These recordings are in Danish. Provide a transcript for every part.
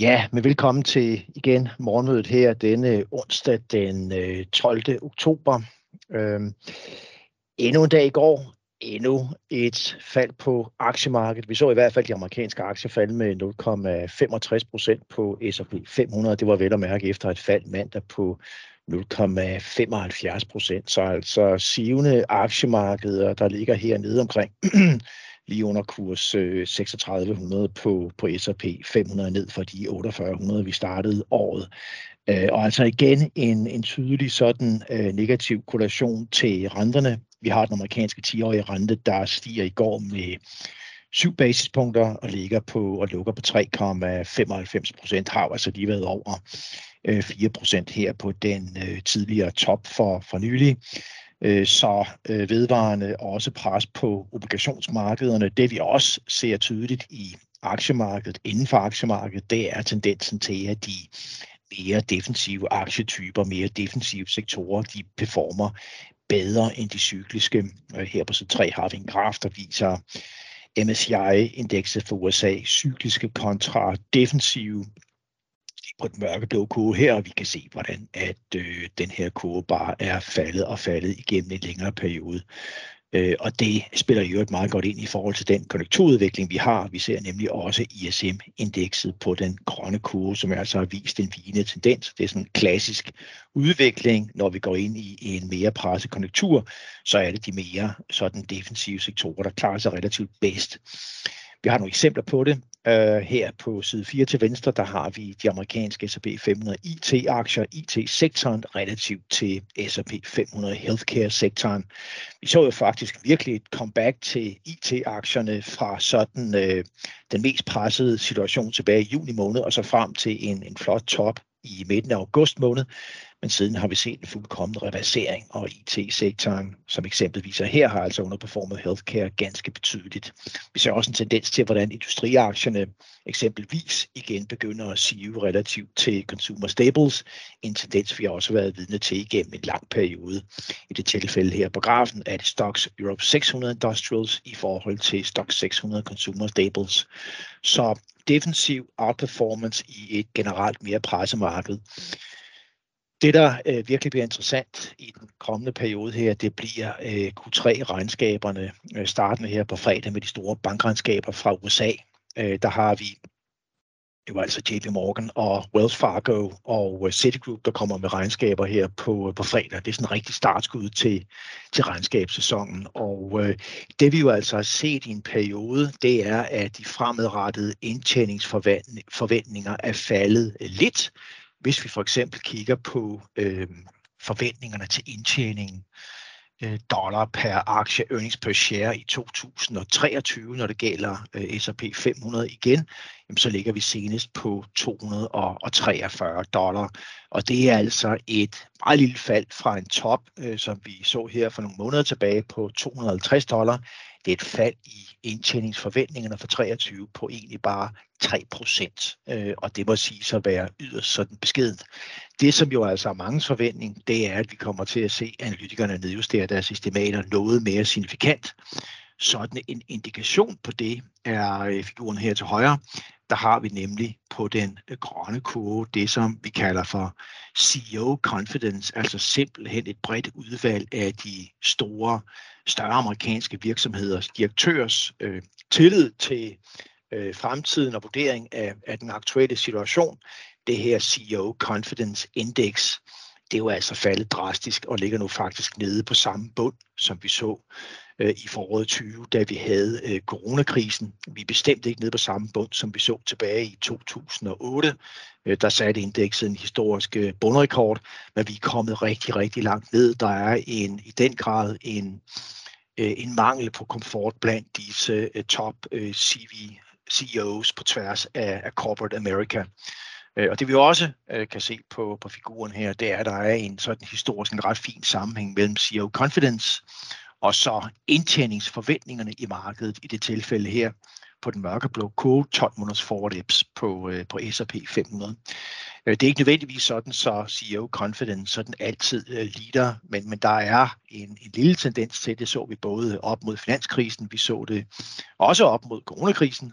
Ja, men velkommen til igen morgenmødet her denne onsdag den 12. oktober. Endnu en dag i går, endnu et fald på aktiemarkedet. Vi så i hvert fald de amerikanske aktier falde med 0,65% på S&P 500. Det var vel at mærke efter et fald mandag på 0,75%. Så altså sivende aktiemarkeder, der ligger hernede omkring lige under kurs 3600 på S&P 500 ned fra de 4800, vi startede året. Og altså igen en tydelig sådan negativ korrelation til renterne. Vi har den amerikanske 10-årige rente, der stiger i går med 7 basispunkter og ligger på og lukker på 3,95%. Har altså lige været over 4% her på den tidligere top for nylig. Så vedvarende også pres på obligationsmarkederne. Det vi også ser tydeligt i aktiemarkedet, inden for aktiemarkedet, det er tendensen til, at de mere defensive aktietyper, mere defensive sektorer, de performer bedre end de cykliske. Her på side 3 har vi en graf, der viser MSCI-indekset for USA, cykliske kontra defensive, på den mørkeblå kurve her, og vi kan se, hvordan at den her kurve bare er faldet igennem en længere periode. Og det spiller jo et meget godt ind i forhold til den konjunkturudvikling, vi har. Vi ser nemlig også ISM-indekset på den grønne kurve, som altså har vist en vigende tendens. Det er sådan en klassisk udvikling, når vi går ind i en mere presset konjunktur, så er det de mere sådan defensive sektorer, der klarer sig relativt bedst. Vi har nogle eksempler på det. Her på side 4 til venstre, der har vi de amerikanske S&P 500 IT-aktier, IT-sektoren relativt til S&P 500 healthcare-sektoren. Vi så jo faktisk virkelig et comeback til IT-aktierne fra sådan den mest pressede situation tilbage i juni måned, og så frem til en flot top i midten af august måned. Men siden har vi set en fuldkommen reversering, og IT-sektoren, som eksemplet viser her, har altså underperformet healthcare ganske betydeligt. Vi ser også en tendens til, hvordan industriaktierne eksempelvis igen begynder at sive relativt til consumer staples. En tendens, vi har også været vidne til igennem en lang periode. I det tilfælde her på grafen er det Stocks Europe 600 Industrials i forhold til Stocks 600 Consumer Staples. Så defensiv outperformance i et generelt mere presset marked. Det, der virkelig bliver interessant i den kommende periode her, det bliver Q3-regnskaberne, startende her på fredag med de store bankregnskaber fra USA. Der har vi jo altså J.P. Morgan og Wells Fargo og Citigroup, der kommer med regnskaber her på fredag. Det er sådan en rigtig startskud til regnskabssæsonen. Og det vi jo altså har set i en periode, det er, at de fremadrettede indtjeningsforventninger er faldet lidt. Hvis vi for eksempel kigger på forventningerne til indtjeningen dollar per aktie, earnings per share i 2023, når det gælder S&P 500 igen, jamen så ligger vi senest på $243. Og det er altså et meget lille fald fra en top, som vi så her for nogle måneder tilbage på $250. Det er et fald i indtjeningsforventningerne for 23 på egentlig bare 3%, og det må sige så være yderst sådan beskedent. Det, som jo altså er mangens forventning, det er, at vi kommer til at se analytikerne nedjustere deres estimater noget mere signifikant. Sådan en indikation på det er figuren her til højre. Der har vi nemlig på den grønne kurve det, som vi kalder for CEO confidence, altså simpelthen et bredt udvalg af de større amerikanske virksomheders direktørs tillid til fremtiden og vurdering af den aktuelle situation. Det her CEO confidence index, det er jo altså faldet drastisk og ligger nu faktisk nede på samme bund, som vi så i foråret 2020, da vi havde coronakrisen. Vi er bestemt ikke nede på samme bund, som vi så tilbage i 2008. Der satte indekset en historisk bundrekord, men vi er kommet rigtig, rigtig langt ned. Der er i den grad en mangel på komfort blandt disse top CEOs på tværs af Corporate America. Og det vi også kan se på figuren her, det er, at der er en sådan historisk en ret fin sammenhæng mellem CEO confidence og så indtjeningsforventningerne i markedet, i det tilfælde her på den mørkeblå kurve, 12 måneders forløbs på S&P 500. Det er ikke nødvendigvis sådan, så CEO confidence sådan altid leader, men der er en lille tendens til, det så vi både op mod finanskrisen, vi så det også op mod coronakrisen,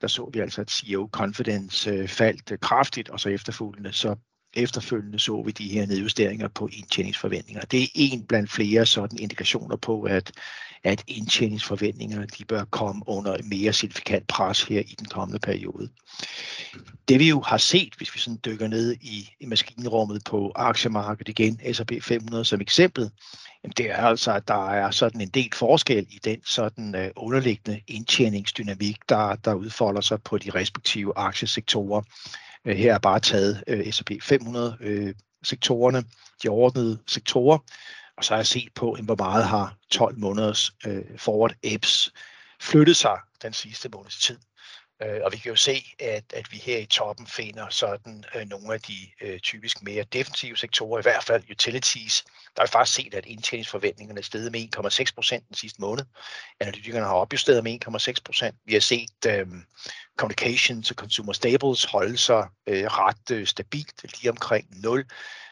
der så vi altså, at CEO confidence faldt kraftigt, og så efterfølgende så vi de her nedjusteringer på indtjeningsforventninger. Det er en blandt flere sådan indikationer på, at indtjeningsforventninger de bør komme under mere signifikant pres her i den kommende periode. Det vi jo har set, hvis vi sådan dykker ned i maskinrummet på aktiemarkedet igen, S&P 500 som eksempel, det er altså, at der er sådan en del forskel i den sådan underliggende indtjeningsdynamik, der udfolder sig på de respektive aktiesektorer. Her er bare taget S&P 500-sektorerne, de overordnede sektorer, og så har jeg set på, hvor meget har 12 måneders forward EPS flyttet sig den sidste måneds tid. Og vi kan jo se, at vi her i toppen finder sådan nogle af de typisk mere defensive sektorer, i hvert fald utilities. Der har vi faktisk set, at indtjeningsforventningerne er steget med 1,6% den sidste måned. Analytikerne har opjusteret med 1,6%. Vi har set communications og consumer staples holde sig ret stabilt, lige omkring 0.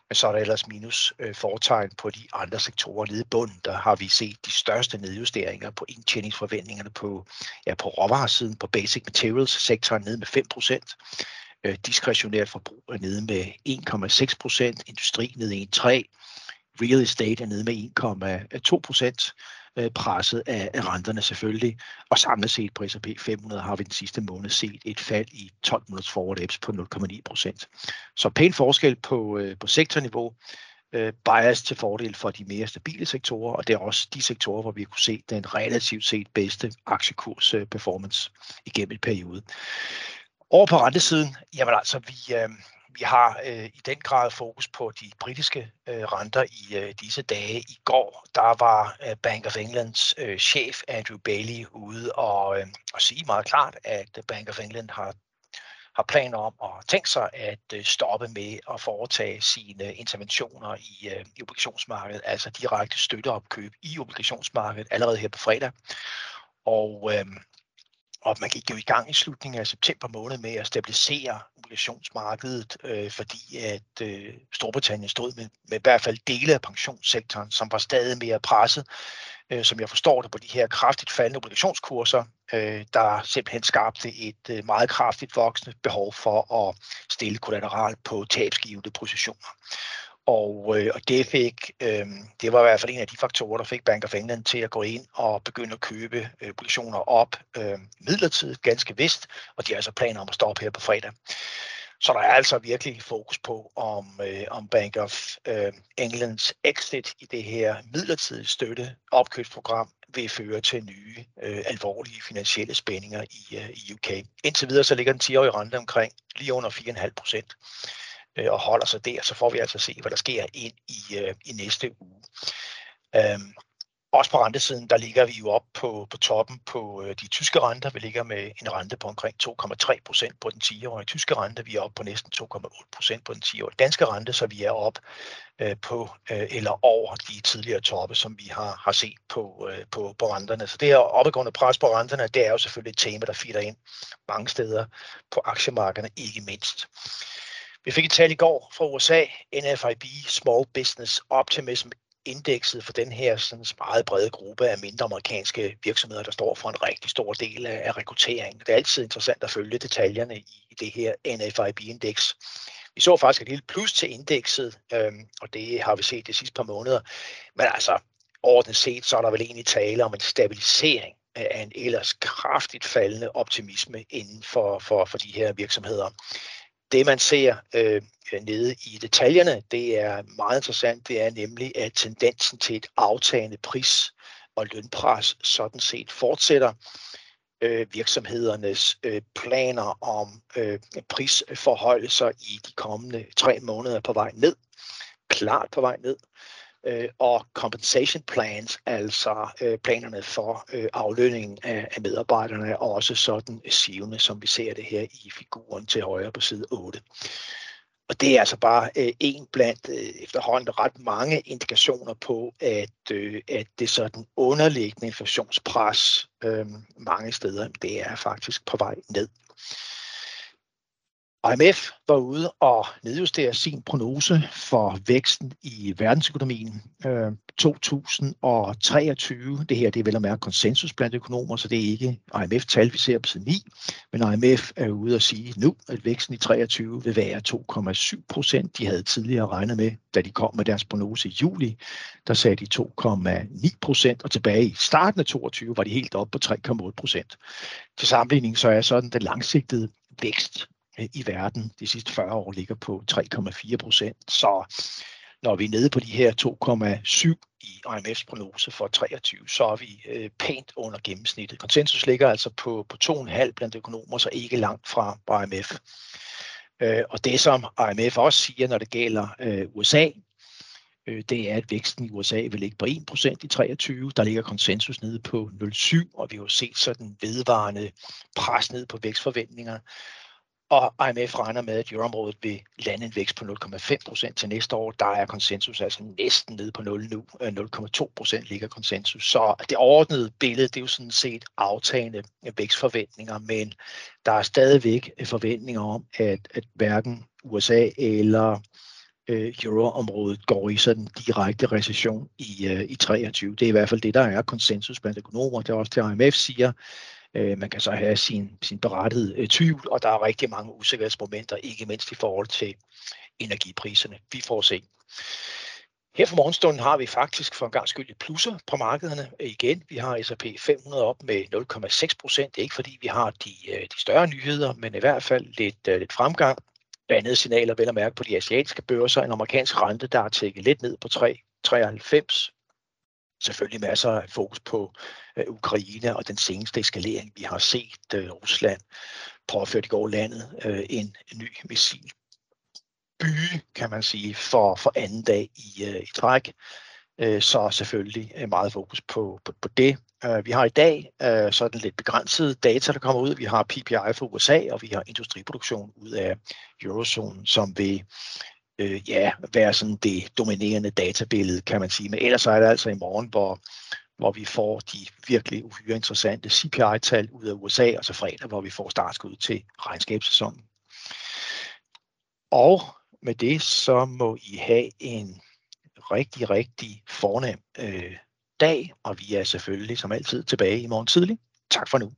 Men så er der ellers minusfortegn på de andre sektorer nede i bunden. Der har vi set de største nedjusteringer på indtjeningsforventningerne på råvaresiden, på basic materials-sektoren nede med 5%. Diskretionært forbrug er nede med 1,6%. Industri nede 1,3%. Real estate er nede med 1,2%. Presset af renterne selvfølgelig, og samlet set på S&P 500 har vi den sidste måned set et fald i 12 måneders forward EPS på 0,9%. Så pæn forskel på sektorniveau, bias til fordel for de mere stabile sektorer, og det er også de sektorer, hvor vi kunne se den relativt set bedste aktiekurs performance igennem en periode. Over på rentesiden, jamen altså vi har i den grad fokus på de britiske renter i disse dage. I går, der var Bank of Englands chef Andrew Bailey ude og sige meget klart, at Bank of England har planer om at tænke sig at stoppe med at foretage sine interventioner i obligationsmarkedet, altså direkte støtteopkøb i obligationsmarkedet allerede her på fredag. Og man gik jo i gang i slutningen af september måned med at stabilisere obligationsmarkedet, fordi at Storbritannien stod med i hvert fald dele af pensionssektoren, som var stadig mere presset, som jeg forstår det, på de her kraftigt faldende obligationskurser, der simpelthen skabte et meget kraftigt voksende behov for at stille kollateral på tabsgivende positioner. Og det var i hvert fald en af de faktorer, der fik Bank of England til at gå ind og begynde at købe obligationer op midlertidigt, ganske vist, og de har altså planer om at stoppe her på fredag. Så der er altså virkelig fokus på, om Bank of Englands exit i det her midlertidige støtteopkøbsprogram vil føre til nye alvorlige finansielle spændinger i UK. Indtil videre så ligger den 10-årige rente omkring lige under 4,5%. Og holder sig der, så får vi altså se, hvad der sker ind i næste uge. Også på rentesiden, der ligger vi jo op på toppen på de tyske renter. Vi ligger med en rente på omkring 2,3% på den 10-årige tyske rente. Vi er oppe på næsten 2,8% på den 10-årige danske rente, så vi er oppe på eller over de tidligere toppe, som vi har set på renterne. Så det her opadgående pres på renterne, det er jo selvfølgelig et tema, der fitter ind mange steder på aktiemarkederne, ikke mindst. Vi fik et tal i går fra USA, NFIB Small Business Optimism Index, for den her sådan meget brede gruppe af mindre amerikanske virksomheder, der står for en rigtig stor del af rekrutteringen. Det er altid interessant at følge detaljerne i det her NFIB-indeks. Vi så faktisk et lille plus til indekset, og det har vi set de sidste par måneder. Men altså, ordentligt set, så er der vel egentlig tale om en stabilisering af en ellers kraftigt faldende optimisme inden for de her virksomheder. Det, man ser nede i detaljerne, det er meget interessant. Det er nemlig, at tendensen til et aftagende pris- og lønpres sådan set fortsætter. Virksomhedernes planer om prisforhøjelser i de kommende 3 måneder på vej ned. Klart på vej ned. Og compensation plans, altså planerne for aflønningen af medarbejderne, er også sådan sivende, som vi ser det her i figuren til højre på side 8. Og det er altså bare en blandt efterhånden ret mange indikationer på, at det sådan underliggende inflationspres mange steder, det er faktisk på vej ned. IMF var ude og nedjustere sin prognose for væksten i verdensøkonomien 2023. Det her det er vel at mærke konsensus blandt økonomer, så det er ikke IMF-tal, vi ser på side 9. Men IMF er ude og sige nu, at væksten i 2023 vil være 2,7%. De havde tidligere regnet med, da de kom med deres prognose i juli, der sagde de 2,9%, og tilbage i starten af 2022 var de helt oppe på 3,8%. Til sammenligning så er sådan den langsigtede vækst i verden de sidste 40 år ligger på 3,4%. Så når vi er nede på de her 2,7 i IMF's prognose for 2023, så er vi pænt under gennemsnittet. Konsensus ligger altså på 2,5 blandt økonomer, så ikke langt fra IMF. Og det, som IMF også siger, når det gælder USA, det er, at væksten i USA vil ligge på 1% i 2023. Der ligger konsensus nede på 0,7, og vi har jo set sådan vedvarende pres ned på vækstforventninger. Og IMF regner med, at euroområdet vil lande en vækst på 0,5% til næste år. Der er konsensus altså næsten nede på 0 nu. 0,2% ligger konsensus. Så det overordnede billede, det er jo sådan set aftagende vækstforventninger, men der er stadigvæk forventninger om, at hverken USA eller euroområdet går i sådan direkte recession i 2023. Det er i hvert fald det, der er konsensus blandt økonomer. Det er også det, IMF siger. Man kan så have sin berettigede tvivl, og der er rigtig mange usikkerhedsmomenter, ikke mindst i forhold til energipriserne. Vi får se. Her for morgenstunden har vi faktisk for en gang skyld plusser på markederne igen. Vi har S&P 500 op med 0,6%. Det er ikke fordi, vi har de større nyheder, men i hvert fald lidt fremgang. Blandede signaler vel at mærke på de asiatiske børser. En amerikansk rente, der er tækket lidt ned på 3,93%. Selvfølgelig masser af fokus på Ukraine og den seneste eskalering, vi har set. Rusland påført i går landet en ny missilby, kan man sige, for anden dag i træk. Så selvfølgelig meget fokus på det. Vi har i dag sådan lidt begrænsede data, der kommer ud. Vi har PPI fra USA, og vi har industriproduktion ud af eurozonen, som vil være sådan det dominerende databillede, kan man sige. Men ellers er det altså i morgen, hvor vi får de virkelig uhyre interessante CPI-tal ud af USA, og så fredag, hvor vi får startskud til regnskabssæsonen. Og med det, så må I have en rigtig, rigtig fornem dag, og vi er selvfølgelig som altid tilbage i morgen tidlig. Tak for nu.